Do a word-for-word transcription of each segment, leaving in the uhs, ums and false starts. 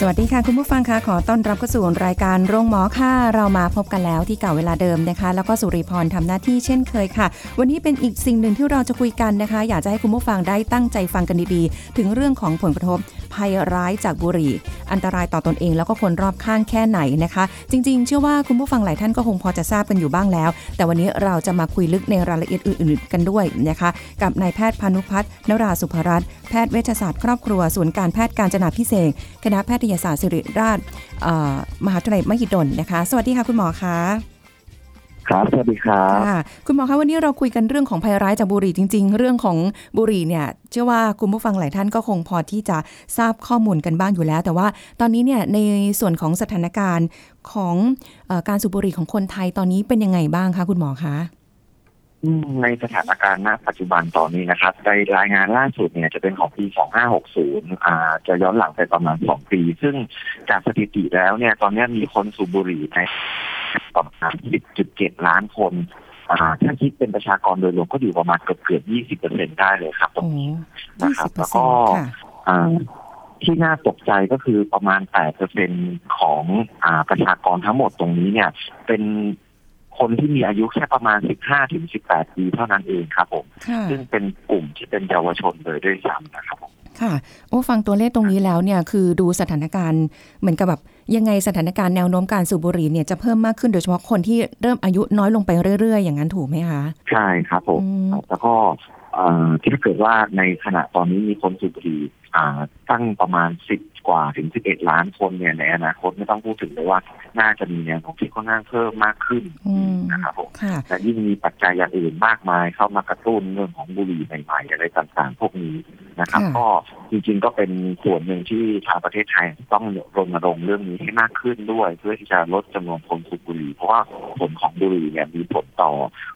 สวัสดีค่ะคุณผู้ฟังคะขอต้อนรับเข้าสู่รายการโรงหมอค่ะเรามาพบกันแล้วที่เก่าเวลาเดิมนะคะแล้วก็สุริพรทำหน้าที่เช่นเคยค่ะวันนี้เป็นอีกสิ่งหนึ่งที่เราจะคุยกันนะคะอยากจะให้คุณผู้ฟังได้ตั้งใจฟังกันดีๆถึงเรื่องของผลกระทบภัยร้ายจากบุหรี่อันตรายต่อตนเองแล้วก็คนรอบข้างแค่ไหนนะคะจริงๆเชื่อว่าคุณผู้ฟังหลายท่านก็คงพอจะทราบกันอยู่บ้างแล้วแต่วันนี้เราจะมาคุยลึกในรายละเอียดอื่นๆกันด้วยนะคะกับนายแพทย์พานุพัฒน์นราสุภรัตน์แพทย์เวชศาสตร์ครอบครัวศูนย์การแพทย์กาญจนาภิเษกคณะแพทยศาสตร์ศิริราชมหาวิทยาลัยมหิดลนะคะสวัสดีค่ะคุณหมอคะครับสวัสดีครับค่ะคุณหมอคะวันนี้เราคุยกันเรื่องของภัยร้ายจากบุหรี่จริงๆเรื่องของบุหรี่เนี่ยเชื่อว่าคุณผู้ฟังหลายท่านก็คงพอที่จะทราบข้อมูลกันบ้างอยู่แล้วแต่ว่าตอนนี้เนี่ยในส่วนของสถานการณ์ของเอ่อการสูบบุหรี่ของคนไทยตอนนี้เป็นยังไงบ้างคะคุณหมอคะในสถานการณ์ณปัจจุบันตอนนี้นะครับในรายงานล่าสุดเนี่ยจะเป็นของปีสองพันห้าร้อยหกสิบอ่าจะย้อนหลังไปประมาณสองปีซึ่งจากสถิติแล้วเนี่ยตอนนี้มีคนสูบบุหรี่ในประมาณ สิบจุดเจ็ด ล้านคนอ่าถ้าคิดเป็นประชากรโดยรวมก็อยู่ประมาณเกือบๆ ยี่สิบเปอร์เซ็นต์ ได้เลยครับตรงนี้นะครับแล้วก็อ่าที่น่าตกใจก็คือประมาณ แปดเปอร์เซ็นต์ ของอ่าประชากรทั้งหมดตรงนี้เนี่ยเป็นคนที่มีอายุแค่ประมาณ สิบห้าถึงสิบแปด ปีเท่านั้นเองครับผมซึ่งเป็นกลุ่มที่เป็นเยาวชนเลยด้วยซ้ำนะครับค่ะโอ้ฟังตัวเลขตรงนี้แล้วเนี่ยคือดูสถานการณ์เหมือนกับแบบยังไงสถานการณ์แนวโน้มการสูบบุหรี่เนี่ยจะเพิ่มมากขึ้นโดยเฉพาะคนที่เริ่มอายุน้อยลงไปเรื่อยๆอย่างนั้นถูกไหมคะใช่ครับผมแล้วก็ถ้าเกิดว่าในขณะตอนนี้มีคนสูบบุหรี่ตั้งประมาณสิบกว่าถึงสิบเอ็ดล้านคนเนี่ยในอนาคตไม่ต้องพูดถึงเลยว่าน่าจะมีแนวโน้มที่ค่อนข้างเพิ่มมากขึ้นนะครับผมและยิ่งมีปัจจัยอย่างอื่นมากมายเข้ามากระตุ้นเรื่องของบุหรี่ใหม่ๆอะไรต่างๆพวกนี้นะครับก็จริงๆก็เป็นส่วนหนึ่งที่ชาวประเทศไทยต้องรณรงค์เรื่องนี้ให้มากขึ้นด้วยเพื่อที่จะลดจำนวนคนสูบบุหรี่เพราะว่าผลของบุหรี่เนี่ยมีผลต่อ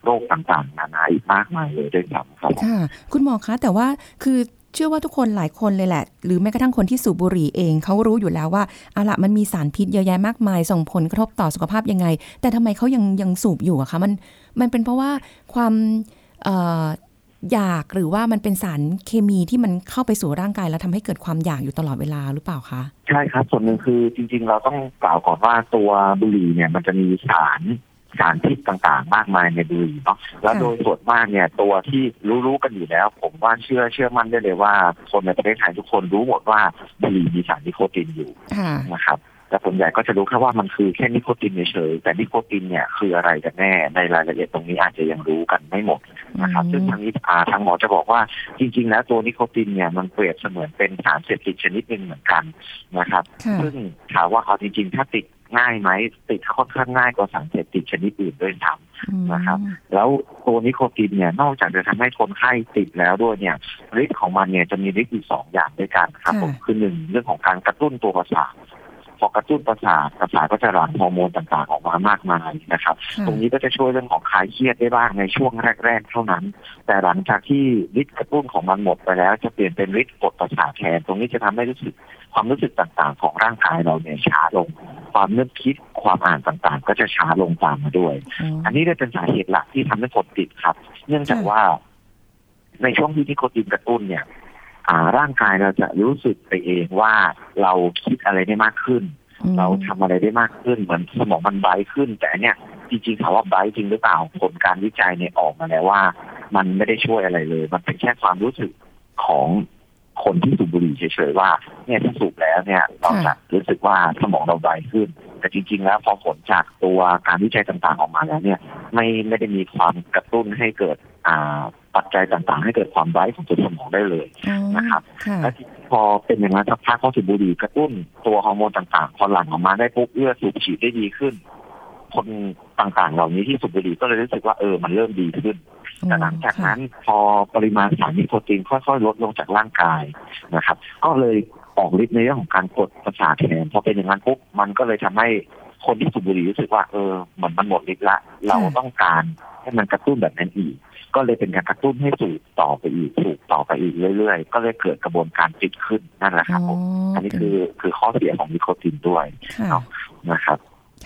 โรคต่างๆนานาอีกมากมายเลยด้วยซ้ำครับค่ะคุณหมอคะแต่ว่าคือเชื่อว่าทุกคนหลายคนเลยแหละหรือแม้กระทั่งคนที่สูบบุหรี่เองเขารู้อยู่แล้วว่าเอาละมันมีสารพิษเยอะแยะมากมายส่งผลกระทบต่อสุขภาพยังไงแต่ทำไมเขายังยังสูบอยู่อะคะมันมันเป็นเพราะว่าความเอ่ออยากหรือว่ามันเป็นสารเคมีที่มันเข้าไปสู่ร่างกายแล้วทำให้เกิดความอยากอยู่ตลอดเวลาหรือเปล่าคะใช่ครับส่วนหนึ่งคือจริงๆเราต้องกล่าวก่อนว่าตัวบุหรี่เนี่ยมันจะมีสารสารพิษต่างๆมากมายในบุหรี่เนาะแล้วโดยส่วนมากเนี่ยตัวที่รู้ๆกันอยู่แล้วผมว่าเชื่อเชื่อมั่นได้เลยว่าคนในประเทศไทยทุกคนรู้หมดว่าบุหรี่มีสารนิโคตินอยู่นะครับแต่ส่วนใหญ่ก็จะรู้แค่ว่ามันคือแค่นิโคตินเฉยๆแต่นิโคตินเนี่ยคืออะไรกันแน่ในรายละเอียดตรงนี้อาจจะยังรู้กันไม่หมดนะครับซึ่งทางนี้ทางหมอจะบอกว่าจริงๆแล้วตัวนิโคตินเนี่ยมันเปรียบเสมือนเป็นสารเสพติดชนิดนึงเหมือนกันนะครับซึ่งถามว่าเอาจริงๆถ้าติดง่ายไหมติดค่อนข้างง่ายกว่าสารเสพติดชนิดอื่นด้วยซ้ำนะครับแล้วตัวนิโคตินเนี่ยนอกจากจะทำให้คนไข้ติดแล้วด้วยเนี่ยฤทธิ์ของมันเนี่ยจะมีฤทธิ์อยู่สองอย่างด้วยกันครับผมคือหนึ่งเรื่องของการกระตุ้นตัวประสาทพอกระตุ้นประสาทประสาทก็จะหลั่งฮอร์โมนต่างๆออกมามากมายนะครับตรงนี้ก็จะช่วยเรื่องของคลายเครียดได้บ้างในช่วงแรกๆเท่านั้นแต่หลังจากที่ฤทธิ์กระตุ้นของมันหมดไปแล้วจะเปลี่ยนเป็นฤทธิ์กดประสาทแทนตรงนี้จะทำให้รู้สึกความรู้สึกต่างๆของร่างกายเราเนี่ยช้าลงความนึกคิดความอ่านต่างๆก็จะช้าลงตามมาด้วยอันนี้ได้เป็นสาเหตุหลักที่ทำให้คนติดครับเนื่องจากว่าในช่วงที่นิโคตินกระตุ้นเนี่ยร่างกายเราจะรู้สึกไปเองว่าเราคิดอะไรได้มากขึ้นเราทำอะไรได้มากขึ้นเหมือนสมองมันไบรท์ขึ้นแต่เนี่ยจริงๆถามว่าไบรท์จริงหรือเปล่าผลการวิจัยเนี่ยออกมาแล้วว่ามันไม่ได้ช่วยอะไรเลยมันเป็นแค่ความรู้สึกของคนที่สูบบุหรี่เฉยๆว่าเนี่ยถ้าสูบแล้วเนี่ยเราจะรู้สึกว่าสมองเราไบรท์ขึ้นแต่จริงๆแล้วพอผลจากตัวการวิจัยต่างๆออกมาแล้วเนี่ยไม่ไม่ได้มีความกระตุ้นให้เกิดอ่าปัจจัยต่างๆให้เกิดความไบรท์ของตัวสมองได้เลยนะครับและพอเป็นอย่างนั้นสักพักของสูบบุหรี่กระตุ้นตัวฮอร์โมนต่างๆพอหลั่งออกมาได้ปุ๊บเลือดสูบฉีดได้ดีขึ้นคนต่างๆเหล่านี้ที่สูบบุหรี่ก็เลยรู้สึกว่าเออมันเริ่มดีขึ้นแต่หลังจากนั้นพอปริมาณสารนิโคตินค่อยๆลดลงจากร่างกายนะครับก็เลยออกฤทธิ์ในเรื่องของการกดประสาทแทนพอเป็นอย่างนั้นปุ๊บมันก็เลยทำให้ คนที่สูบบุหรี่รู้สึกว่าเออเหมือนมันหมดฤทธิ์ละเราต้องการให้มันกระตุ้นแบบนั้นอีกก็เลยเป็นการกระตุ้นให้สูบต่อไปอีกสูบต่อไปอีกเรื่อยๆก็เลยเกิดกระบวนการติดขึ้นนั่นแหละครับผมอันนี้คือคือข้อเสียของนิโคตินด้วยนะครับ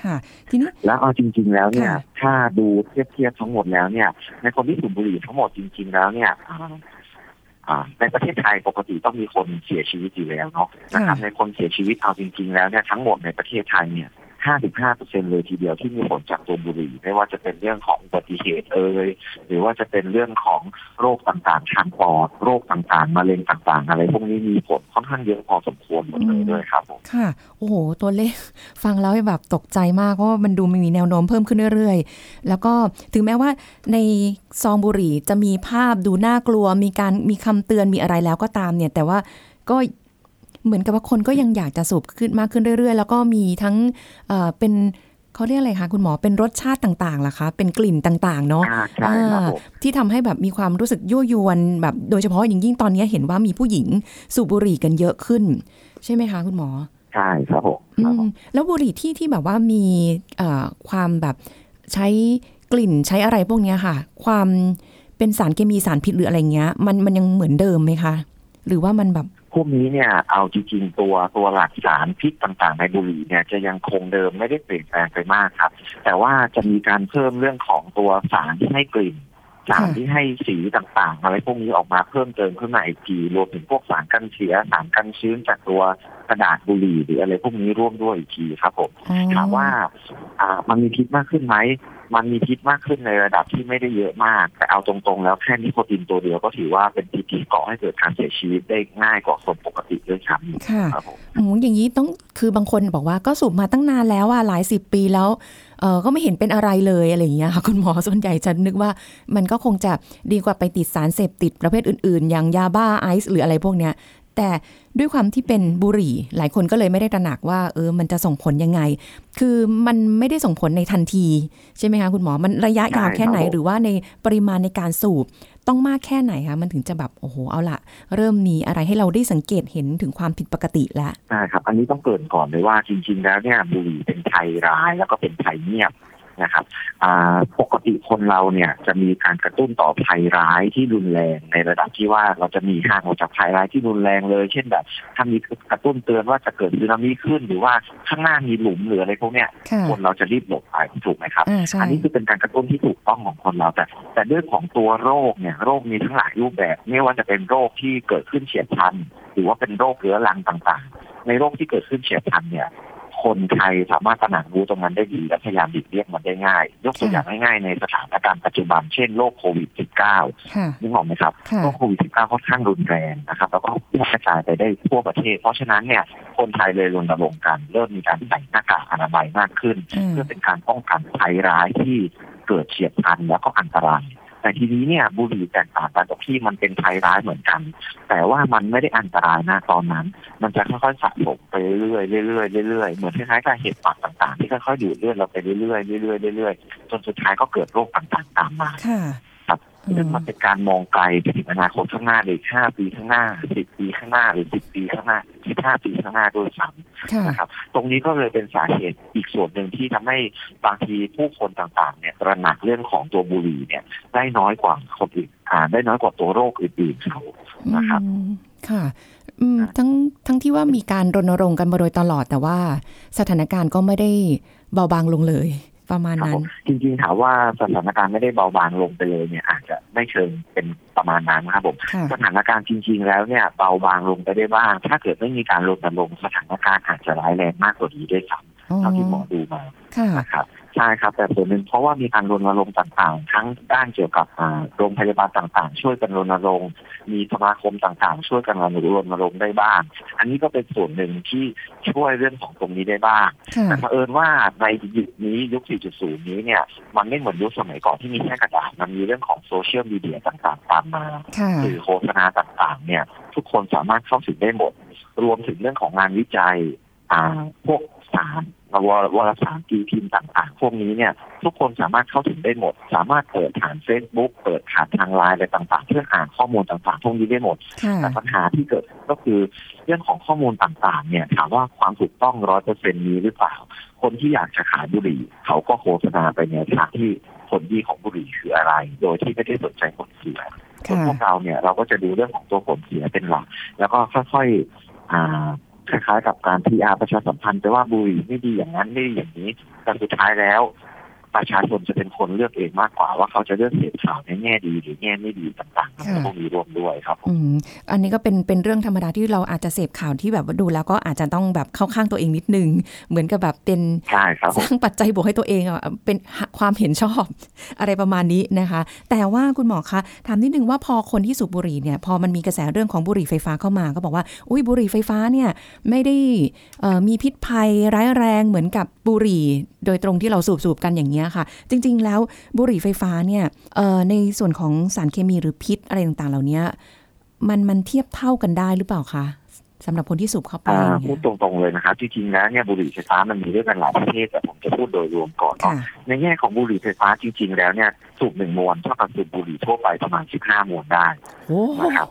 ค่ะทีนี้แล้วเอาจริงๆแล้วเนี่ยถ้าดูเทียบเทียบทั้งหมดแล้วเนี่ยในคนที่สูบบุหรี่ทั้งหมดจริงๆแล้วเนี่ยในประเทศไทยปกติต้องมีคนเสียชีวิตอยู่แล้วเนาะนะครับในคนเสียชีวิตเอาจริงๆแล้วเนี่ยทั้งหมดในประเทศไทยเนี่ยห้าสิบห้าเปอร์เซ็นต์ เลยทีเดียวที่มีผลจากตัวบุหรี่ไม่ว่าจะเป็นเรื่องของอุบัติเหตุเอ่ยหรือว่าจะเป็นเรื่องของโรคต่างๆทางปอดโรคต่างๆมะเร็งต่างๆอะไรพวกนี้มีผลค่อนข้างเยอะพอสมควรหมดเลยด้วยครับผมค่ะโอ้โหตัวเลขฟังแล้วแบบตกใจมากเพราะว่ามันดูมีแนวโน้มเพิ่มขึ้นเรื่อยๆแล้วก็ถึงแม้ว่าในซองบุหรี่จะมีภาพดูน่ากลัวมีการมีคำเตือนมีอะไรแล้วก็ตามเนี่ยแต่ว่าก็เหมือนกับว่าคนก็ยังอยากจะสูบขึ้นมากขึ้นเรื่อยๆแล้วก็มีทั้งเอ่อเป็นเขาเรียกอะไรคะคุณหมอเป็นรสชาติต่างๆล่ะคะเป็นกลิ่นต่างๆเนาะที่ทำให้แบบมีความรู้สึกยั่วยวนแบบโดยเฉพาะอย่างยิ่งตอนนี้เห็นว่ามีผู้หญิงสูบบุหรี่กันเยอะขึ้นใช่ไหมคะคุณหมอใช่ครับผมแล้วบุหรี่ที่ที่แบบว่ามีความแบบใช้กลิ่นใช้อะไรพวกนี้ค่ะความเป็นสารเคมีสารพิษหรืออะไรเงี้ยมันมันยังเหมือนเดิมไหมคะหรือว่ามันแบบพวกนี้เนี่ยเอาจริงๆตัวตัวหลักสารพิษต่างๆในบุหรี่เนี่ยจะยังคงเดิมไม่ได้เปลี่ยนแปลงไปมากครับแต่ว่าจะมีการเพิ่มเรื่องของตัวสารที่ให้กลิ่นสารที่ให้สีต่างๆอะไรพวกนี้ออกมาเพิ่มเติมขึ้นมาอีกทีรวมถึงพวกสารกันเสียสารกันชื้นจากตัวกระดาษบุหรี่หรืออะไรพวกนี้ร่วมด้วยอีกทีครับผมถามว่าอ่ามันมีพิษมากขึ้นไหมมันมีพิษมากขึ้นในระดับที่ไม่ได้เยอะมากแต่เอาตรงๆแล้วแค่นิโคตินตัวเดียวก็ถือว่าเป็นพิษที่ก่อให้เกิดการเสียชีวิตได้ง่ายกว่าคนปกติด้วยซ้ำค่ะอืมอย่างนี้ต้องคือบางคนบอกว่าก็สูบมาตั้งนานแล้วอ่ะหลายสิบปีแล้วเออก็ไม่เห็นเป็นอะไรเลยอะไรอย่างเงี้ยค่ะคุณหมอส่วนใหญ่ฉันนึกว่ามันก็คงจะดีกว่าไปติดสารเสพติดประเภทอื่นๆอย่างยาบ้าไอซ์หรืออะไรพวกเนี้ยแต่ด้วยความที่เป็นบุหรี่หลายคนก็เลยไม่ได้ตระหนักว่าเออมันจะส่งผลยังไงคือมันไม่ได้ส่งผลในทันทีใช่ไหมคะคุณหมอมันระยะยาวแค่ไหนหรือว่าในปริมาณในการสูบต้องมากแค่ไหนคะมันถึงจะแบบโอ้โหเอาละเริ่มมีอะไรให้เราได้สังเกตเห็นถึงความผิดปกติแล้วใช่ครับอันนี้ต้องเกริ่นก่อนเลยว่าจริงๆแล้วเนี่ยบุหรี่เป็นภัยร้ายแล้วก็เป็นภัยเงียบนะครับปกติคนเราเนี่ยจะมีการกระตุ้นต่อภัยร้ายที่รุนแรงในระดับที่ว่าเราจะมีห่างออกจากภัยร้ายที่รุนแรงเลยเช่นแบบถ้ามีกระตุ้นเตือนว่าจะเกิดสึนามิขึ้นหรือว่าข้างหน้ามีหลุมหรืออะไรพวกเนี้ยคนเราจะรีบหลบไปถูกไหมครับอันนี้คือเป็นการกระตุ้นที่ถูกต้องของคนเราแต่แต่เรื่องของตัวโรคเนี่ยโรคมีทั้งหลายรูปแบบไม่ว่าจะเป็นโรคที่เกิดขึ้นเฉียบพลันหรือว่าเป็นโรคเรื้อรังต่างๆในโรคที่เกิดขึ้นเฉียบพลันเนี่ยคนไทยสามารถตระหนักรู้ตรงนั้นได้ดีและพยายามหลีกเลี่ยงมันได้ง่ายยกตัวอย่างง่ายๆในสถานการณ์ปัจจุบันเช่นโรคโควิด สิบเก้า นึกออกไหมครับโรคโควิด สิบเก้า ค่อนข้างรุนแรงนะครับแล้วก็กระจายไปได้ทั่วประเทศเพราะฉะนั้นเนี่ยคนไทยเลยรณรงค์กันเริ่มมีการใส่หน้ากากอนามัยมากขึ้นเพื่อเป็นการป้องกันภัยร้ายที่เกิดเฉียบพลันแล้วก็อันตรายแต่ทีนี้เนี่ยบุหรี่แตกต่างกันตรงที่มันเป็นภัยร้ายเหมือนกันแต่ว่ามันไม่ได้อันตรายนะตอนนั้นมันจะค่อยๆสะสมไปเรื่อยๆเรื่อยๆเรื่อยๆเหมือนคล้ายๆกับเห็บหมัดต่างๆที่ค่อยๆดูดเลือดเราไปเรื่อยๆเรื่อยๆเรื่อยๆจนสุดท้ายก็เกิดโรคต่างๆตามมาครับซึ่งมันเป็นการมองไกลไปถึงอนาคตข้างหน้าเลยห้าปีข้างหน้าสิบปีข้างหน้าหรือสิบปีข้างหน้าสิบห้าปีข้างหน้าโดยซ้ำนะครับตรงนี้ก็เลยเป็นสาเหตุอีกส่วนหนึ่งที่ทำให้บางทีผู้คนต่างๆเนี่ยตระหนักเรื่องของตัวบุหรี่เนี่ยได้น้อยกว่าคนอื่นอ่าได้น้อยกว่าตัวโรคอื่นๆเขานะครับค่ะทั้งทั้งที่ว่ามีการรณรงค์กันมาโดยตลอดแต่ว่าสถานการณ์ก็ไม่ได้เบาบางลงเลยประมาณนั้นจริงๆถามว่าสถานการณ์ไม่ได้เบาบางลงไปเลยเนี่ยอาจจะไม่เชิงเป็นประมาณนั้นนะครับผมสถานการณ์จริงๆแล้วเนี่ยเบาบางลงไปได้บ้างถ้าเกิดไม่มีการรณรงค์สถานการณ์อาจจะร้ายแรงมากกว่านี้ด้วยซ้ำเท่าที่หมอดูมานะครับใช่ครับแต่ส่วนหนึ่งเพราะว่ามีการรณรงค์ต่างๆทั้งด้านเกี่ยวกับโรงพยาบาลต่างๆช่วยกันรณรงค์มีสมาคมต่างๆช่วยกันรณรงค์ได้บ้างอันนี้ก็เป็นส่วนหนึ่งที่ช่วยเรื่องของตรงนี้ได้บ้างแต่เผอิญว่าในยุคนี้ยุค สี่จุดศูนย์ นี้เนี่ยมันไม่เหมือนยุคสมัยก่อนที่มีแค่กระดาษมันมีเรื่องของโซเชียลมีเดียต่างๆตามมาสื่อโฆษณาต่างๆเนี่ยทุกคนสามารถเข้าถึงได้หมดรวมถึงเรื่องของงานวิจัยพวกสาร ารวารวารสารกีพิมพ์ต่างๆพวกนี้เนี่ยทุกคนสามารถเข้าถึงได้หมดสามารถเปิดผ่าน Facebook เปิดผ่านทาง ไลน์ อะไรต่างๆเพื่ออ่านข้อมูลต่างๆพวกนี้ได้หมดแต่ปัญหาที่เกิดก็คือเรื่องของข้อมูลต่างๆเนี่ยถามว่าความถูกต้อง ร้อยเปอร์เซ็นต์ มีหรือเปล่าคนที่อยากจะขายบุหรี่เขาก็โฆษณาไปในทางที่ผลดีของบุหรี่คืออะไรโดยที่ไม่ได้สนใจผลเสียส่วนพวกเราเนี่ยเราก็จะดูเรื่องของตัวผลเสียเป็นหลักแล้วก็ค่อยๆอ่าคล้ายๆกับการ พี อาร์ ประชาสัมพันธ์ไปว่าบุหรี่ไม่ดีอย่างนั้นไม่ดีอย่างนี้แต่สุดท้ายแล้วประชาชนจะเป็นคนเลือกเองมากกว่าว่าเขาจะเลือกเสพข่าวในแง่ดีหรือแง่ไม่ดีต่างๆทั้งพวกนี้รวมด้วยครับอืมอันนี้ก็เป็นเป็นเรื่องธรรมดาที่เราอาจจะเสพข่าวที่แบบดูแล้วก็อาจจะต้องแบบเข้าข้างตัวเองนิดนึงเหมือนกับแบบเป็นสร้างปัจจัยบวกให้ตัวเองเป็นความเห็นชอบอะไรประมาณนี้นะคะแต่ว่าคุณหมอคะถามนิดนึงว่าพอคนที่สูบบุหรี่เนี่ยพอมันมีกระแสเรื่องของบุหรี่ไฟฟ้าเข้ามาก็บอกว่าอุ้ยบุหรี่ไฟฟ้าเนี่ยไม่ได้มีพิษภัยร้ายแรงเหมือนกับบุหรี่โดยตรงที่เราสูบๆกันอย่างเงี้ยค่ะจริงๆแล้วบุหรี่ไฟฟ้าเนี่ยในส่วนของสารเคมีหรือพิษอะไรต่างๆเหล่านี้มันมันเทียบเท่ากันได้หรือเปล่าคะสำหรับคนที่สูบเข้าไปพูดตรงๆเลยนะครับจริงๆแล้วเนี่ยบุหรี่ไฟฟ้ามันมีด้วยกันหลายประเภทแต่ผมจะพูดโดยรวมก่อนในแง่ของบุหรี่ไฟฟ้าจริงๆแล้วเนี่ยสูบหนึ่งมวนเท่ากับสูบบุหรี่ทั่วไปประมาณสิบห้ามวนได้นะครั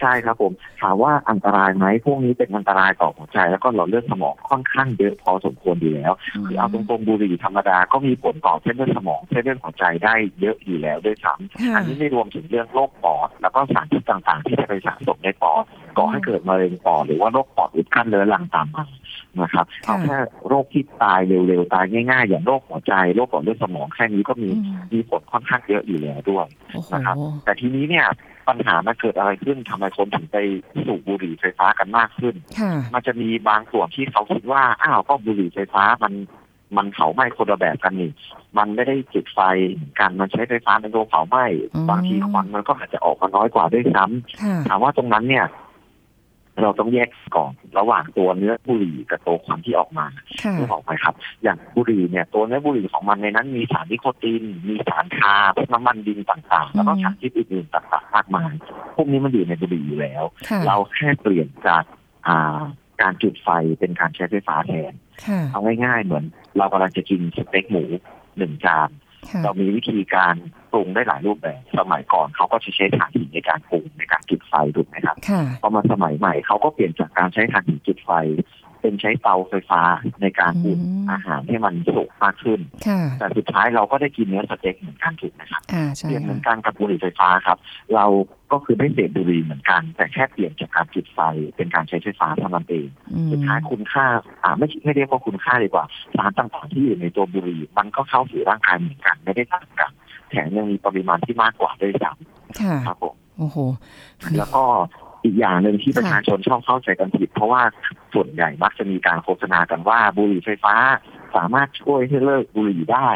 บใช่ครับผมถามว่าอันตรายไหมพวกนี้เป็นอันตรายต่อหัวใจแล้วก็หลอดเลือดสมองค่อนข้างเยอะพอสมควรอยู่แล้วคือเอาตรงๆบุหรี่ธรรมดาก็มีผลต่อเส้นเลือดสมองเส้นเลือดหัวใจได้เยอะอยู่แล้วด้วยซ้ำอันนี้ไม่รวมถึงเรื่องโรคปอดแล้วก็สารพิษต่างๆที่จะไปสะสมในปอดก่อให้เกิดมะเร็งปอดหรือว่าโรคปอดอุดขั้นเรื้อรังตามมานะครับเอาแค่โรคที่ตายเร็วๆตายง่ายๆอย่างโรคหัวใจโรคหลอดเลือดสมองแค่นี้ก็มีมีผลค่อนข้างเยอะอยู่แล้วด้วยนะครับแต่ทีนี้เนี่ยปัญหามันเกิดอะไรขึ้นทำไมคนถึงไปสูบบุหรี่ไฟฟ้ากันมากขึ้นมันจะมีบางส่วนที่เขาคิดว่าอ้าวก็บุหรี่ไฟฟ้ามันมันเผาไหม้คนละแบบกันนี่มันไม่ได้จุดไฟการมันใช้ไฟฟ้าเป็นตัวเผาไหม้บางทีควันมันก็อาจจะออกมาน้อยกว่าด้วยซ้ำถามว่าตรงนั้นเนี่ยเราต้องแยกก่อนระหว่างตัวเนื้อบุหรี่กับตัวควันที่ออกมาที่ออกไปครับอย่างบุหรี่เนี่ยตัวเนื้อบุหรี่ของมันในนั้นมีสารนิโคตินมีสารคาร์บน้ำมันดินต่างๆแล้วก็สารพิษอื่นๆต่างๆมากมายพวกนี้มันอยู่ในบุหรี่อยู่แล้วเราแค่เปลี่ยนจากการจุดไฟเป็นการใช้ไฟฟ้าแทนเอาง่ายๆเหมือนเรากำลังจะกินสเต็กหมูหนึ่งจานเรามีวิธีการปรุงได้หลายรูปแบบสมัยก่อนเขาก็ใช้ถ่านหินในการปรุงในการจุดไฟถูกไหมครับพอมาสมัยใหม่เขาก็เปลี่ยนจากการใช้ถ่านหินจุดไฟเป็นใช้เตาไฟฟ้าในการอุ่นอาหารให้มันสุกมากขึ้นแต่สุดท้ายเราก็ได้กินเนื้อสเต็กเหมือนกันถูกไหมครับเปลี่ยนเหมือนกันกับบุหรี่ไฟฟ้าครับเราก็คือไม่เสพบุหรี่เหมือนกันแต่แค่เปลี่ยนจากการจุดไฟเป็นการใช้ไฟฟ้าเท่านั้นเองสุดท้ายคุณค่าอ่าไม่ไม่เรียกว่าคุณค่าดีกว่าสารต่างๆที่อยู่ในตัวบุหรี่มันก็เข้าสู่ร่างกายเหมือนกันไม่ได้ต่างกันแถมยังมีปริมาณที่มากกว่าด้วยซ้ำครับผมโอ้โหแล้วก็อีกอย่างหนึ่งที่ประชาชนชอบเข้าใจกันผิดเพราะว่าส่วนใหญ่มักจะมีการโฆษณากันว่าบุหรี่ไฟฟ้าสามารถช่วยให้เลิกบุหรี่ได้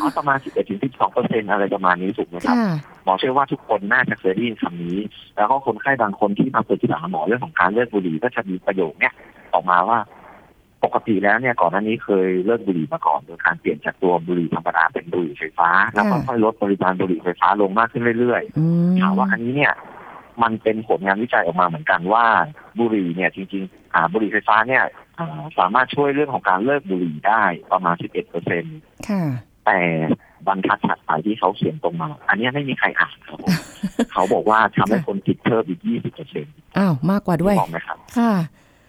ก็ประมาณ สิบเอ็ดถึงสิบสองเปอร์เซ็นต์ อะไรประมาณนี้ถูกไหมครับหมอเชื่อว่าทุกคนน่าจะเคยได้ยินคำนี้แล้วก็คนไข้บางคนที่มาปรึกษาหมอเรื่องของการเลิกบุหรี่ก็จะมีประโยคเนี้ยออกมาว่าปกติแล้วเนี่ยก่อนหน้านี้เคยเลิกบุหรี่มาก่อนโดยการเปลี่ยนจากตัวบุหรี่ธรรมดาเป็นบุหรี่ไฟฟ้าแล้วก็ค่อยลดปริมาณบุหรี่ไฟฟ้าลงมากขึ้นเรื่อยๆถามว่าอันนี้เนี่ยมันเป็นผลงานวิจัยออกมาเหมือนกันว่าบุหรี่เนี่ยจริงๆอ่าบุหรี่ไฟฟ้าเนี่ยสามารถช่วยเรื่องของการเลิกบุหรี่ได้ประมาณ สิบเอ็ดเปอร์เซ็นต์ ค่ะแต่บรรทัดถัดไปที่เขาเขียนตรงมาอันนี้ไม่มีใครอ่านครับผม เขาบอกว่าทำให้คนติดเพิ่มอีก ยี่สิบเปอร์เซ็นต์ อ้าวมากกว่าด้วยนะครับค่ะ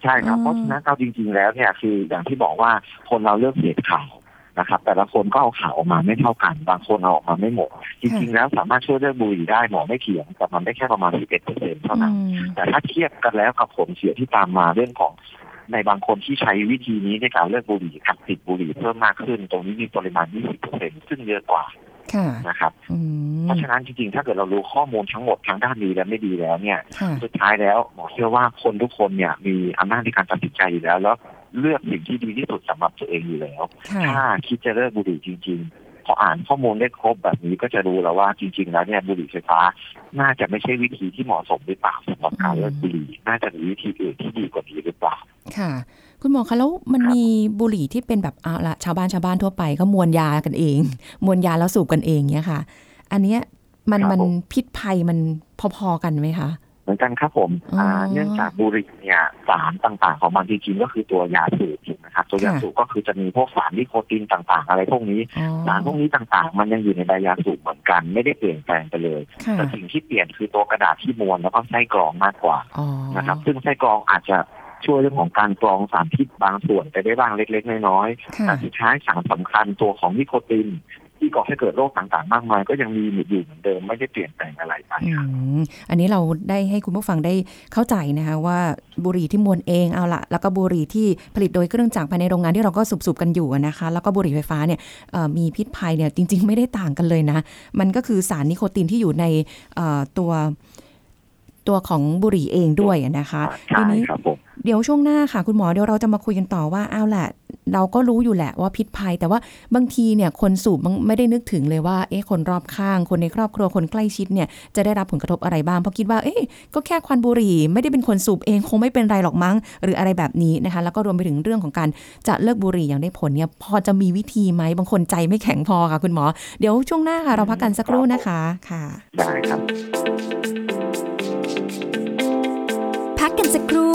ใช่ครับเพราะฉะนั้นเอาจริงๆแล้วเนี่ยคืออย่างที่บอกว่าคนเราเลือกเสพข่าวนะครับแต่ละคนก็เอาข่าวออกมาไม่เท่ากันบางคนเอาออกมาไม่หมดจริงๆแล้วสามารถช่วยเรื่องบุหรี่ได้หมอไม่เถียงแต่มันได้แค่ประมาณ สิบเอ็ดเปอร์เซ็นต์ เท่านั้นแต่ถ้าเทียบกันแล้วกับผลเสียที่ตามมาเรื่องของในบางคนที่ใช้วิธีนี้ในการเลิกบุหรี่กับติดบุหรี่เพิ่มมากขึ้นตรงนี้มีปริมาณ ยี่สิบเปอร์เซ็นต์ ซึ่งเยอะกว่านะครับเพราะฉะนั้นจริงๆถ้าเกิดเรารู้ข้อมูลทั้งหมดทางด้านดีและไม่ดีแล้วเนี่ยสุดท้ายแล้วหมอเชื่อว่าคนทุกคนเนี่ยมีอำนาจในการตัดสินใจอยู่แล้วแล้วเลือกสิ่งที่ดีที่สุดสำหรับตัวเองอยู่แล้วถ้าคิดจะเลิกบุหรี่จริงๆพออ่านข้อมูลได้ครบแบบนี้ก็จะรู้แล้วว่าจริงๆแล้วเนี่ยบุหรี่ไฟฟ้าน่าจะไม่ใช่วิธีที่เหมาะสมหรือเปล่าสำหรับการเลิกบุหรี่น่าจะมีวิธีอื่นที่ดีกว่านี้หรือเปล่าค่ะคุณหมอคะแล้วมันมีบุหรี่ที่เป็นแบบเอาละชาวบ้านชาวบ้านทั่วไปก็มวนยากันเองมวนยาแล้วสูบกันเองเนี่ยค่ะอันเนี้ยมันมันพิษภัยมันพอๆกันไหมคะเหมือนกันครับผมเนื่องจากบุหรี่เนี่ยสารต่างๆของมันจริงๆก็คือตัวยาสูบถูกไหม อักโซยาสุก็คือจะมีพวกสารนิโคตินต่างๆอะไรพวกนี้สารพวกนี้ต่างๆมันยังอยู่ในใบยาสูบเหมือนกันไม่ได้เปลี่ยนแปลงไปเลยแต่สิ่งที่เปลี่ยนคือตัวกระดาษที่ม้วนแล้วก็ไส้กรองมากกว่านะครับซึ่งไส้กรองอาจจะช่วยเรื่องของการกรองสารพิษบางส่วนไปได้บ้างเล็กๆน้อยๆแต่สุดท้ายสารสำคัญตัวของนิโคตินที่ก่อให้เกิดโรคต่างๆมากมายก็ยังมีอยู่เหมือนเดิมไม่ได้เปลี่ยนแปลงอะไรไปอันนี้เราได้ให้คุณผู้ฟังได้เข้าใจนะคะว่าบุหรี่ที่มวลเองเอาละแล้วก็บุหรี่ที่ผลิตโดยเครื่องจักรภายในโรงงานที่เราก็สูบๆกันอยู่นะคะแล้วก็บุหรี่ไฟฟ้าเนี่ยมีพิษภัยเนี่ยจริงๆไม่ได้ต่างกันเลยนะมันก็คือสารนิโคตินที่อยู่ในตัวตัวของบุหรี่เองด้วยนะคะทีนี้เดี๋ยวช่วงหน้าค่ะคุณหมอเดี๋ยวเราจะมาคุยกันต่อว่าเอาละเราก็รู้อยู่แหละว่าพิษภัยแต่ว่าบางทีเนี่ยคนสูบไม่ได้นึกถึงเลยว่าเอ๊ะคนรอบข้างคนในครอบครัวคนใกล้ชิดเนี่ยจะได้รับผลกระทบอะไรบ้างเพราะคิดว่าเอ๊ะก็แค่ควันบุหรี่ไม่ได้เป็นคนสูบเองคงไม่เป็นไรหรอกมั้งหรืออะไรแบบนี้นะคะแล้วก็รวมไปถึงเรื่องของการจะเลิกบุหรี่อย่างได้ผลเนี่ยพอจะมีวิธีไหมบางคนใจไม่แข็งพอค่ะคุณหมอเดี๋ยวช่วงหน้าค่ะเราพักกันสักครู่นะคะค่ะได้ครับพักกันสักครู่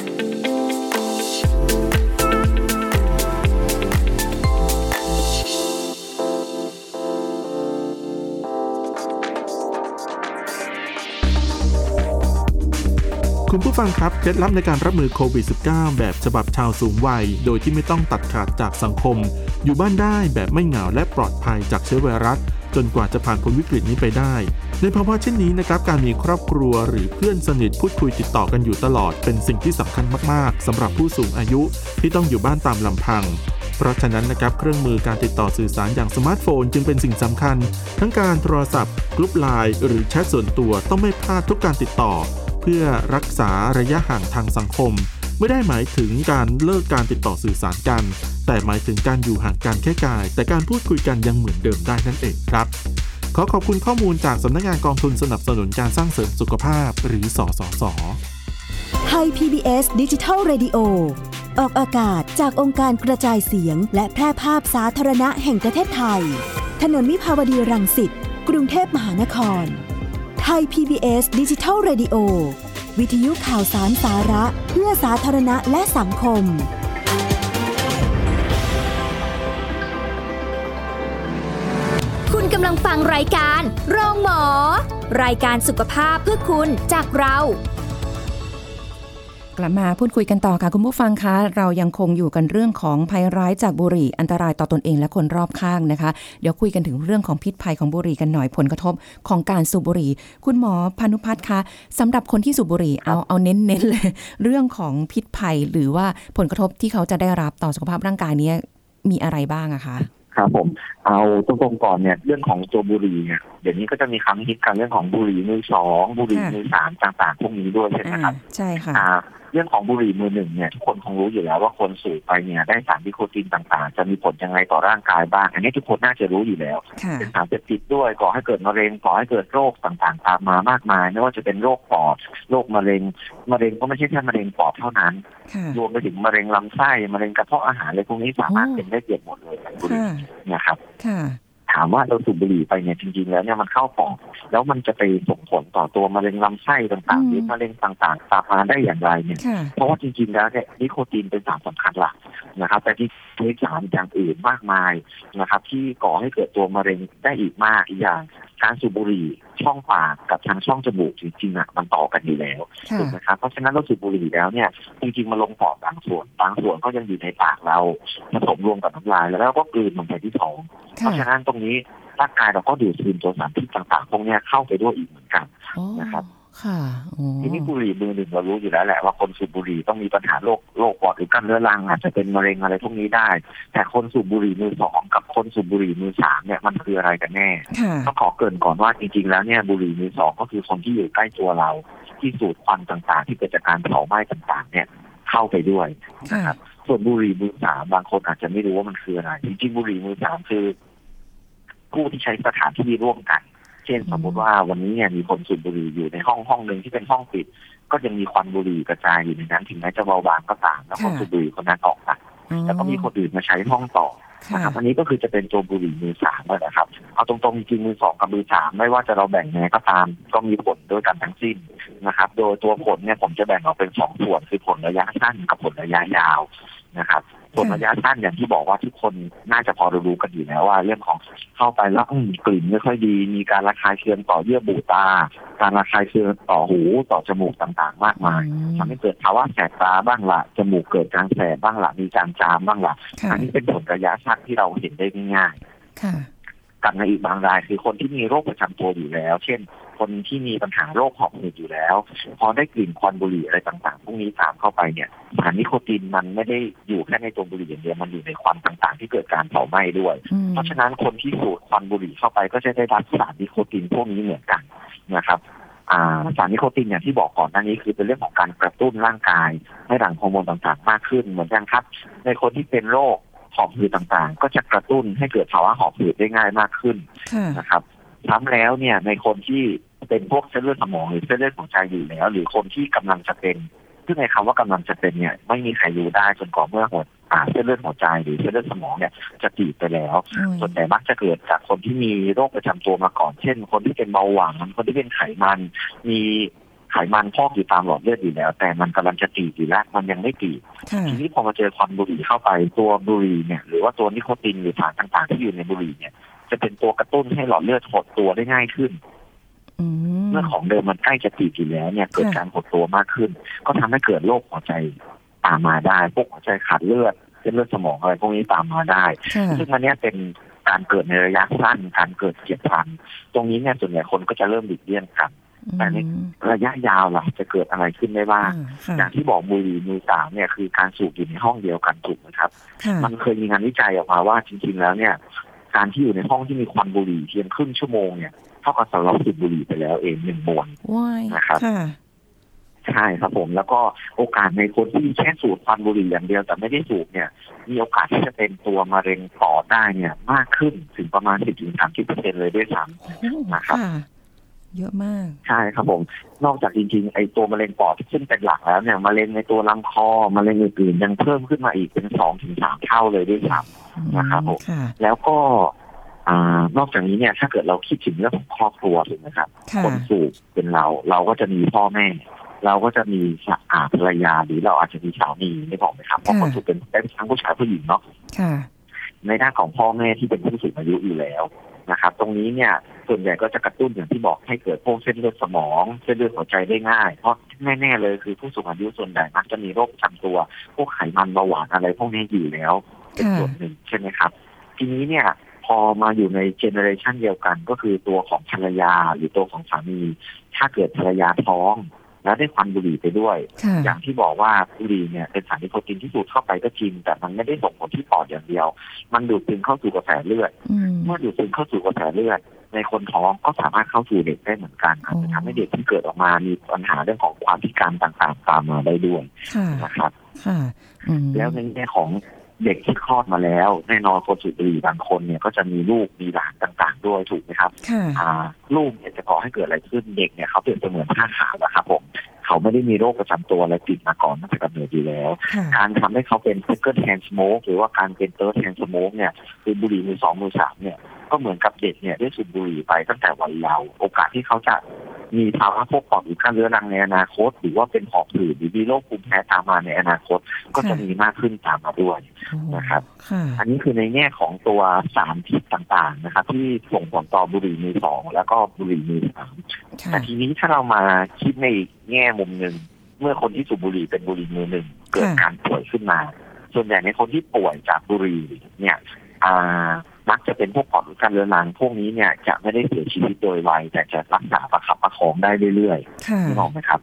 คุณผู้ฟังครับเคล็ดลับในการรับมือโควิด สิบเก้า แบบฉบับชาวสูงวัยโดยที่ไม่ต้องตัดขาดจากสังคมอยู่บ้านได้แบบไม่เหงาและปลอดภัยจากเชื้อไวรัสจนกว่าจะผ่านพ้นวิกฤตนี้ไปได้ในภาวะเช่นนี้นะครับการมีครอบครัวหรือเพื่อนสนิทพูดคุยติดต่อกันอยู่ตลอดเป็นสิ่งที่สำคัญมากๆสำหรับผู้สูงอายุที่ต้องอยู่บ้านตามลำพังเพราะฉะนั้นนะครับเครื่องมือการติดต่อสื่อสารอย่างสมาร์ทโฟนจึงเป็นสิ่งสำคัญทั้งการโทรศัพท์กลุ่มไลน์หรือแชทส่วนตัวต้องไม่พลาดทุกการติดต่อเพื่อรักษาระยะห่างทางสังคมไม่ได้หมายถึงการเลิกการติดต่อสื่อสารกันแต่หมายถึงการอยู่ห่างกันแค่กายแต่การพูดคุยกันยังเหมือนเดิมได้นั่นเองครับขอขอบคุณข้อมูลจากสำนักงานกองทุนสนับสนุนการสร้างเสริมสุขภาพหรือสสส. ไทย พี บี เอส Digital Radio ออกอากาศจากองค์การกระจายเสียงและแพร่ภาพสาธารณะแห่งประเทศไทยถนนวิภาวดีรังสิตกรุงเทพมหานครไทย พี บี เอส Digital Radio วิทยุข่าวสารสาระเพื่อสาธารณะและสังคมคุณกำลังฟังรายการโรงหมอรายการสุขภาพเพื่อคุณจากเรากลับมาพูดคุยกันต่อค่ะคุณผู้ฟังคะเรายังคงอยู่กันเรื่องของภัยร้ายจากบุหรี่อันตรายต่อตนเองและคนรอบข้างนะคะเดี๋ยวคุยกันถึงเรื่องของพิษภัยของบุหรี่กันหน่อยผลกระทบของการสูบบุหรี่คุณหมอพานุพัฒน์คะสำหรับคนที่สูบบุหรี่เอาเอาเน้นๆเลยเรื่องของพิษภัยหรือว่าผลกระทบที่เขาจะได้รับต่อสุขภาพร่างกายนี้มีอะไรบ้างอะคะครับผมเอาตรงๆก่อนเนี่ยเรื่องของตัวบุหรี่เนี่ยเดี๋ยวนี้ก็จะมีคำฮิตกันเรื่องของบุหรี่มือสองบุหรี่มือสามต่างๆพวกนี้ด้วยใช่ไหมครับใช่ค่ะเรื่องของบุหรี่มือหนึ่งเนี่ยทุกคนคงรู้อยู่แล้วว่าคนสูบไปเนี่ยได้สารนิโคตินต่างๆจะมีผลยังไงต่อร่างกายบ้างอันนี้ทุกคนน่าจะรู้อยู่แล้วเป็นสารเสพติดด้วยก่อให้เกิดมะเร็งก่อให้เกิดโรคต่างๆตามมามากมายไม่ว่าจะเป็นโรคปอดโรคมะเร็งมะเร็งก็ไม่ใช่แค่มะเร็งปอดเท่านั้นรวมไปถึงมะเร็งลำไส้มะเร็งกระเพาะอาหารอะไรพวกนี้สามารถเป็นได้เกือบหมดเลยบุหรี่นะครับถามว่าเราสูบบุหรี่ไปเนี่ยจริงๆแล้วเนี่ยมันเข้าปอดแล้วมันจะไปส่งผลต่อตัวมะเร็งลำไส้ต่างๆหรือมะเร็งต่างๆตามมาได้อย่างไรเนี่ยเพราะว่าจริงๆแล้วเนี่ยนิโคตินเป็นสารสำคัญหลักนะครับแต่ที่มีสารอย่างอื่นมากมายนะครับที่ก่อให้เกิดตัวมะเร็งได้อีกมากอีกอย่างการสูบบุหรี่ช่องปากกับทางช่องจมูกจริงๆอ่ะมันต่อกันอยู่แล้วถูกไหมครับเพราะฉะนั้นเราสูบบุหรี่แล้วเนี่ยจริงๆมันลงปอดบางส่วนบางส่วนก็ยังอยู่ในปากเราผสมรวมกับน้ำลายแล้วก็กลืนลงไปที่ท้องเพราะฉะนั้นตรงนี้ร่างกายเราก็ดูดซึมตัวสารพิษต่างๆพวกนี้เข้าไปด้วยอีกเหมือนกันนะครับทีนี้บุหรี่มือหนึ่งเรารู้อยู่แล้วแหละว่าคนสูบบุหรี่ต้องมีปัญหาโรคโรคปอดหรือกล้ามเนื้อรังอาจจะเป็นมะเร็งอะไรพวกนี้ได้แต่คนสูบบุหรี่มือสองกับคนสูบบุหรี่มือสามเนี่ยมันคืออะไรกันแน่ต้องขอเกริ่นก่อนว่าจริงๆแล้วเนี่ยบุหรี่มือสองก็คือคนที่อยู่ใกล้ตัวเราที่สูดควันต่างๆที่เกิดจากการเผาไหม้ต่างๆเนี่ยเข้าไปด้วยนะครับส่วนบุหรี่มือสามบางคนอาจจะไม่รู้ว่ามันคืออะไรจริงๆบุหรี่มือสามคือผู้ที่ใช้สถานที่ร่วมกันเช่นสมมติว่าวันนี้เนี่ยมีคนสูบบุหรี่อยู่ในห้องห้องนึงที่เป็นห้องปิดก็ยังมีควันบุหรี่กระจายอยู่ในนั้นถึงแม้จะเบาบางก็ตามแล้วคนสูบบุหรี่คนนั้นออกไปแล้วก็มีคนอื่นมาใช้ห้องต่อ นะครับอันนี้ก็คือจะเป็นตัวบุหรี่มือสามนะครับเอาตรงๆจริงมือสองกับมือสามไม่ว่าจะเราแบ่งยังไงก็ตามก็มีผลด้วยกันทั้งสิ้นนะครับโดยตัวผลเนี่ยผมจะแบ่งออกเป็นสองส่วนคือผลระยะสั้นกับผลระยะยาวนะครับผลระยะสั้นอย่างที่บอกว่าทุกคนน่าจะพอรู้กันอยู่แล้วว่าเรื่องของเข้าไปแล้วกลิ่นไม่ค่อยดีมีการระคายเคืองต่อเยื่อบุตาการระคายเคืองต่อหูต่อจมูกต่างๆมากมายทำให้เกิดภาวะแสบตาบ้างละจมูกเกิดการแสบบ้างละมีการจามบ้างละอันนี้เป็นผลระยะสั้นที่เราเห็นได้ง่ายๆกับในอีกบางรายคือคนที่มีโรคประจำตัวอยู่แล้วเช่นคนที่มีปัญหาโรคหอบหืดอยู่แล้วพอได้กลิ่นควันบุหรี่อะไรต่างๆพวกนี้ตามเข้าไปเนี่ยสารนิโคตินมันไม่ได้อยู่แค่ในตัวบุหรี่อย่างเดียวมันอยู่ในควันต่างๆที่เกิดการเผาไหม้ด้วยเพราะฉะนั้นคนที่สูดควันบุหรี่เข้าไปก็จะได้รับสารนิโคตินพวกนี้เหมือนกันนะครับสารนิโคตินอย่างที่บอกก่อนหน้านี้คือเป็นเรื่องของการกระตุ้นร่างกายให้หลั่งฮอร์โมนต่างๆมากขึ้นเหมือนกันครับในคนที่เป็นโรคหอบหืดต่างๆก็จะกระตุ้นให้เกิดภาวะหอบหืดได้ง่ายมากขึ้นนะครับซ้ำแล้วเนี่ยในคนที่เป็นพวกเส้นเลือดสมองหรือเส้นเลือดหัวใจอยู่แล้วหรือคนที่กำลังจะเป็นซึ่งในคำว่ากำลังจะเป็นเนี่ยไม่มีใครรู้ได้จนกว่าเมื่อหัวเส้นเลือดหัวใจหรือเส้นเลือดสมองเนี่ยจะตีบไปแล้วส่วนใหญ่มักจะเกิดจากคนที่มีโรคประจำตัวมาก่อนเช่นคนที่เป็นเบาหวานคนที่เป็นไขมันมีไขมันพอกอยู่ตามหลอดเลือดอยู่แล้วแต่มันกำลังจะตีบอยู่แล้วมันยังไม่ตีบทีนี้พอมาเจอควันบุหรี่เข้าไปตัวบุหรี่เนี่ยหรือว่าตัวนิโคตินหรือสารต่างๆที่อยู่ในบุหรี่เนี่ยจะเป็นตัวกระตุ้นให้หลอดเลือดหดตัวได้ง่ายขึ้นเมื่อของเดิมมันใกล้จะตีบอยู่แล้วเนี่ยเกิดการหดตัวมากขึ้นก็ทำให้เกิดโรคหัวใจตามมาได้พวกหัวใจขาดเลือดเส้นเลือดสมองอะไรพวกนี้ตามมาได้ซึ่งอันนี้เป็นการเกิดในระยะสั้นการเกิดเฉียบพลันตรงนี้เนี่ยส่วนใหญ่คนก็จะเริ่มหลีกเลี่ยงกันแต่ในระยะยาวล่ะจะเกิดอะไรขึ้นได้บ้างอย่างที่บอกบุหรี่มือสามเนี่ยคือการสูบอยู่ในห้องเดียวกันถูกไหมครับมันเคยมีงานวิจัยออกมาว่าจริงๆแล้วเนี่ยการที่อยู่ในห้องที่มีควันบุหรี่เพียงครึ่งชั่วโมงเนี่ยเท่ากับเราสูบบุหรี่ไปแล้วเองหนึ่งมวนนะครับใช่ครับผมแล้วก็โอกาสในคนที่แค่สูบควันบุหรี่อย่างเดียวแต่ไม่ได้สูบเนี่ยมีโอกาสที่จะเป็นตัวมะเร็งปอดได้เนี่ยมากขึ้นถึงประมาณ สิบถึงสามสิบเปอร์เซ็นต์ เลยด้วยซ้ำนะครับเยอะมากใช่ครับผมนอกจากจริงๆไอ้ตัวมะเร็งปอดซึ่งเป็นหลักแล้วเนี่ยมะเร็งในตัวลำคอมะเร็งอื่นๆยังเพิ่มขึ้นมาอีกเป็น สองถึงสาม เท่าเลยด้วยซ้ำนะครับผมแล้วก็นอกจากนี้เนี่ยถ้าเกิดเราคิดถึงเรื่องของครอบครัวถูกไหมครับคนสูบเป็นเราเราก็จะมีพ่อแม่เราก็จะมีภรรยาหรือเราอาจจะมีสามีไม่บอกไหมครับเพราะคนสูบเป็นทั้งผู้ชายผู้หญิงเนาะในด้านของพ่อแม่ที่เป็นผู้สูงอายุอยู่แล้วนะครับตรงนี้เนี่ยส่วนใหญ่ก็จะกระตุ้นอย่างที่บอกให้เกิดพวกเส้นเลือดสมองเส้นเลือดหัวใจได้ง่ายเพราะแน่ๆเลยคือผู้สูงอายุส่วนใหญ่มักจะมีโรคประจำตัวพวกไขมันเบาหวานอะไรพวกนี้อยู่แล้วเป็นส่วนหนึ่งใช่ไหมครับทีนี้เนี่ยพอมาอยู่ในเจเนอเรชันเดียวกันก็คือตัวของภรรยาหรือตัวของสามีถ้าเกิดภรรยาท้องแล้วได้ควันบุหรี่ไปด้วยอย่างที่บอกว่าบุหรี่เนี่ยเป็นสารนิโคตินที่ดูดเข้าไปก็จริงแต่มันไม่ได้ส่งผลที่ปอดอย่างเดียวมันดูดซึมเข้าสู่กระแสเลือดเมื่อดูดซึมเข้าสู่กระแสเลือดในคนท้องก็สามารถเข้าสู่เด็กได้เหมือนกันอาจจะทำให้เด็กที่เกิดออกมามีปัญหาเรื่องของความพิการต่างๆตามมาได้ด้วยนะครับแล้วในแง่ของเด็กที่คลอดมาแล้วแน่นอนคนสูบบุหรี่บางคนเนี่ยก็จะมีลูกมีหลานต่างๆด้วยถูกไหมครับลูกเนี่ยจะก่อให้เกิดอะไรขึ้นเด็กเนี่ยเขาเปรียบเสมือนผ้าขาวนะครับผมเขาไม่ได้มีโรคประจำตัวอะไรติดมาก่อนตั้งแต่กำเนิดอยู่แล้วการทำให้เขาเป็น second hand smoke หรือว่าการเป็น third hand smoke เนี่ยคือบุหรี่มือสองมือสามเนี่ยก็เหมือนกับเด็กเนี่ยได้สูบบุหรี่ไปตั้งแต่วัยเยาว์โอกาสที่เขาจะมีภาวะพวกปอดอุดขั้นเรื้อรังในอนาคตหรือว่าเป็นหอบหืดหรือมีโรคภูมิแพ้ตามมาในอนาคตก็จะมีมากขึ้นตามมาด้วยนะครับอันนี้คือในแง่ของตัวสารพิษต่างๆนะครับที่ส่งผลต่อบุหรี่มือสองแล้วก็บุหรี่มือสามแต่ทีนี้ถ้าเรามาคิดในแง่มุมนึงเมื่อคนที่สูบบุหรี่เป็นบุหรี่มือหนึ่งเกิดการป่วยขึ้นมาส่วนใหญ่ในคนที่ป่วยจากบุหรี่เนี่ยมักจะเป็นพวกปอดอุดตันเรื้อรังพวกนี้เนี่ยจะไม่ได้เสียชีวิตโดยไวแต่จะรักษาประคับประคองได้เรื่อยๆนี่บอกไหมครับ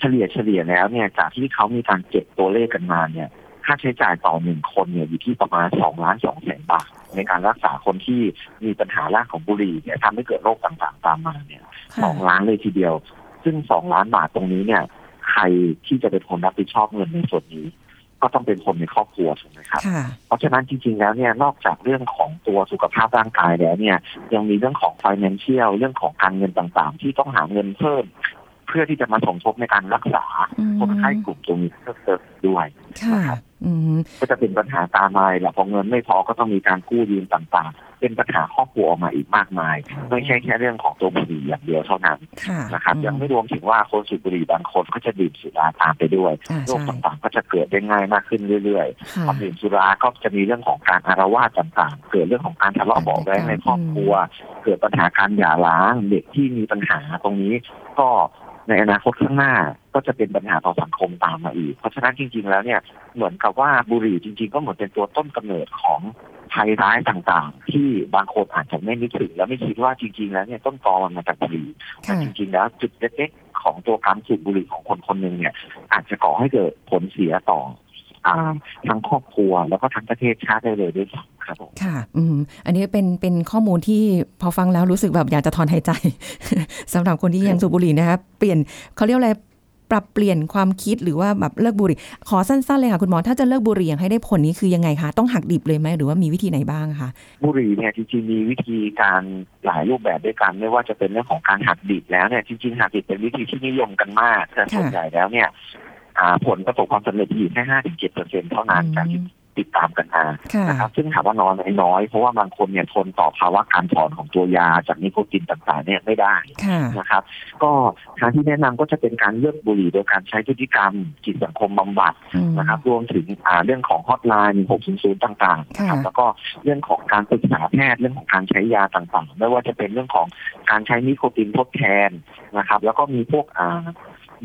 เฉลี่ยเฉลี่ยแล้วเนี่ยจากที่เขามีการเก็บตัวเลขกันมาเนี่ยค่าใช้จ่ายต่อหนึ่งคนเนี่ยอยู่ที่ประมาณสองล้านสองแสนบาทในการรักษาคนที่มีปัญหาเรื่องของบุหรี่เนี่ยทำให้เกิดโรคต่างๆตามมาเนี่ยสองล้านเลยทีเดียวซึ่งสองล้านบาทตรงนี้เนี่ยใครที่จะเป็นคนรับผิดชอบเงินในส่วนนี้ก็ต้องเป็นคนในครอบครัวถูกไหมครับเพราะฉะนั้นจริงๆแล้วเนี่ยนอกจากเรื่องของตัวสุขภาพร่างกายแล้วเนี่ยยังมีเรื่องของ financial เรื่องของการเงินต่างๆที่ต้องหาเงินเพิ่ม พื่อที่จะมาสมทบในการรักษาคนไข้กลุ่มตรงนี้เพิ่มเติมด้วยนะครับก็จะเป็นปัญหาตามมาแหละพอเงินไม่พอก็ต้องมีการกู้ยืมต่างๆเป็นปัญหาครอบครัวออกมาอีกมากมายไม่ใช่แค่เรื่องของตัวบุหรี่อย่างเดียวเท่านั้นนะครับยังไม่รวมถึงว่าคนสูบบุหรี่บางคนก็จะดื่มสุราตามไปด้วยโรคต่างๆก็จะเกิดได้ง่ายมากขึ้นเรื่อยๆพอดื่มสุราก็จะมีเรื่องของการอาละวาดต่างๆเกิดเรื่องของการทะเลาะเบาะแว้งในครอบครัวเกิดปัญหาการหย่าร้างเด็กที่มีปัญหาตรงนี้ก็ในอนาคตข้างหน้าก็จะเป็นปัญหาต่อสังคมตามมาอีกเพราะฉะนั้นจริงๆแล้วเนี่ยเหมือนกับว่าบุหรี่จริงๆก็เหมือนเป็นตัวต้นกำเนิดของภัยร้ายต่างๆที่บางคนอาจจะไม่นึกถึงและไม่คิดว่าจริงๆแล้วเนี่ยต้นตอมันมาจากบุหรี่แต่จริงๆแล้วจุดเล็กๆของตัวการสูบบุหรี่ของคนคนนึงเนี่ยอาจจะก่อให้เกิดผลเสียต่อทั้งครอบครัวแล้วก็ทั้งประเทศชาติได้เลยด้วยซ้ำครับผมค่ะอืมอันนี้เป็นเป็นข้อมูลที่พอฟังแล้วรู้สึกแบบอยากจะถอนหายใจ สำหรับคนที่ยังสูบบุหรี่นะครับเปลี่ยนเขาเรียกอะไรปรับเปลี่ยนความคิดหรือว่าแบบเลิกบุหรี่ขอสั้นๆเลยค่ะคุณหมอถ้าจะเลิกบุหรี่อย่างให้ได้ผลนี้คือยังไงคะต้องหักดิบเลยไหมหรือว่ามีวิธีไหนบ้างคะบุหรี่เนี่ยจริงๆมีวิธีการหลายรูปแบบด้วยกันไม่ว่าจะเป็นเรื่องของการหักดิบแล้วเนี่ยจริงๆหักดิบเป็นวิธีที่นิยมกันมากแต่ส่วนใหญ่แล้วเนี่ยผลประสบความสำเร็จอยู่แค่ ห้าถึงเจ็ดเปอร์เซ็นต์ เท่านั้นจากที่ติดตามกันมานะครับซึ่งถามว่าน้อยน้อยเพราะว่าบางคนเนี่ยทนต่อภาวะการถอนของตัวยาจากนิโคตินต่างๆเนี่ยไม่ได้นะครับก็ทางที่แนะนำก็จะเป็นการเลิกบุหรี่โดยการใช้พฤติกรรมจิตสังคมบำบัดนะครับรวมถึงเรื่องของฮอตไลน์หกศูนย์ศูนย์ต่างๆแล้วก็เรื่องของการปรึกษาแพทย์เรื่องของการใช้ยาต่างๆไม่ว่าจะเป็นเรื่องของการใช้นิโคตินทดแทนนะครับแล้วก็มีพวก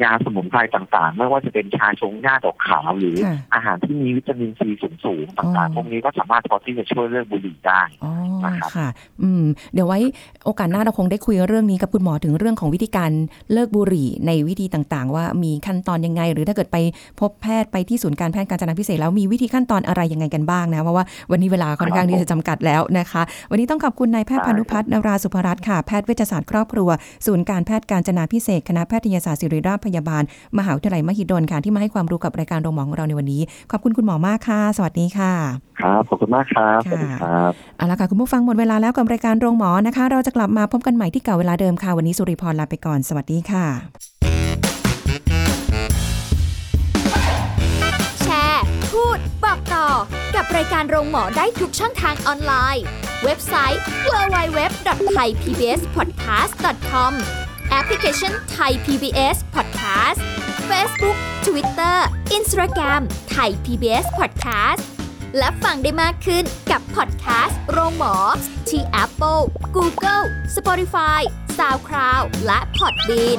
ยาสมุนไพรต่างๆไม่ว่าจะเป็นชาชงหญ้าดอกขาวหรืออาหารที่มีวิตามินซีสูงๆต่างๆพวกนี้ก็สามารถพอที่จะช่วยเลิกบุหรี่ได้นะครับค่ะอืมเดี๋ยวไว้โอกาสหน้าเราคงได้คุยเรื่องนี้กับคุณหมอถึงเรื่องของวิธีการเลิกบุหรี่ในวิธีต่างๆว่ามีขั้นตอนยังไงหรือถ้าเกิดไปพบแพทย์ไปที่ศูนย์การแพทย์กาญจนาภิเษกแล้วมีวิธีขั้นตอนอะไรยังไงกันบ้างนะเพราะว่าวันนี้เวลาค่อนข้างที่จะจำกัดแล้วนะคะวันนี้ต้องขอบคุณนายแพทย์พานุพัฒน์นราสุภรัตน์ค่ะแพทย์เวชศาสตร์ครอบครัวศูนย์การแพทย์กาญจนาภิเษกคณะแพทยศาสตร์ศิริราชพยาบาลมหาวิทยาลัยมหิดลค่ะที่มาให้ความรู้กับรายการโรงหมอของเราในวันนี้ขอบคุณคุณหมอมากค่ะสวัสดีค่ะครับขอบคุณมากครับสวัสดีครับเอาล่ะค่ะคุณผู้ฟังหมดเวลาแล้วกับรายการโรงหมอนะคะเราจะกลับมาพบกันใหม่ที่เก่าเวลาเดิมค่ะวันนี้สุริพรลาไปก่อนสวัสดีค่ะแชร์พูดบอกต่อกับรายการโรงหมอได้ทุกช่องทางออนไลน์เว็บไซต์ ดับเบิลยู ดับเบิลยู ดับเบิลยู ดอท ไทย พีบีเอส พอดแคสต์ ดอท คอมแอปพลิเคชัน Thai พี บี เอส Podcast Facebook Twitter Instagram Thai พี บี เอส Podcast และฟังได้มากขึ้นกับ Podcast โรงหมอที่ Apple Google Spotify SoundCloud และ Podbean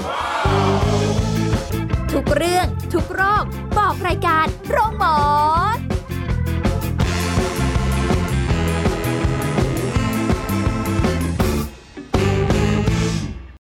ทุกเรื่องทุกโรคบอกรายการโรงหมอ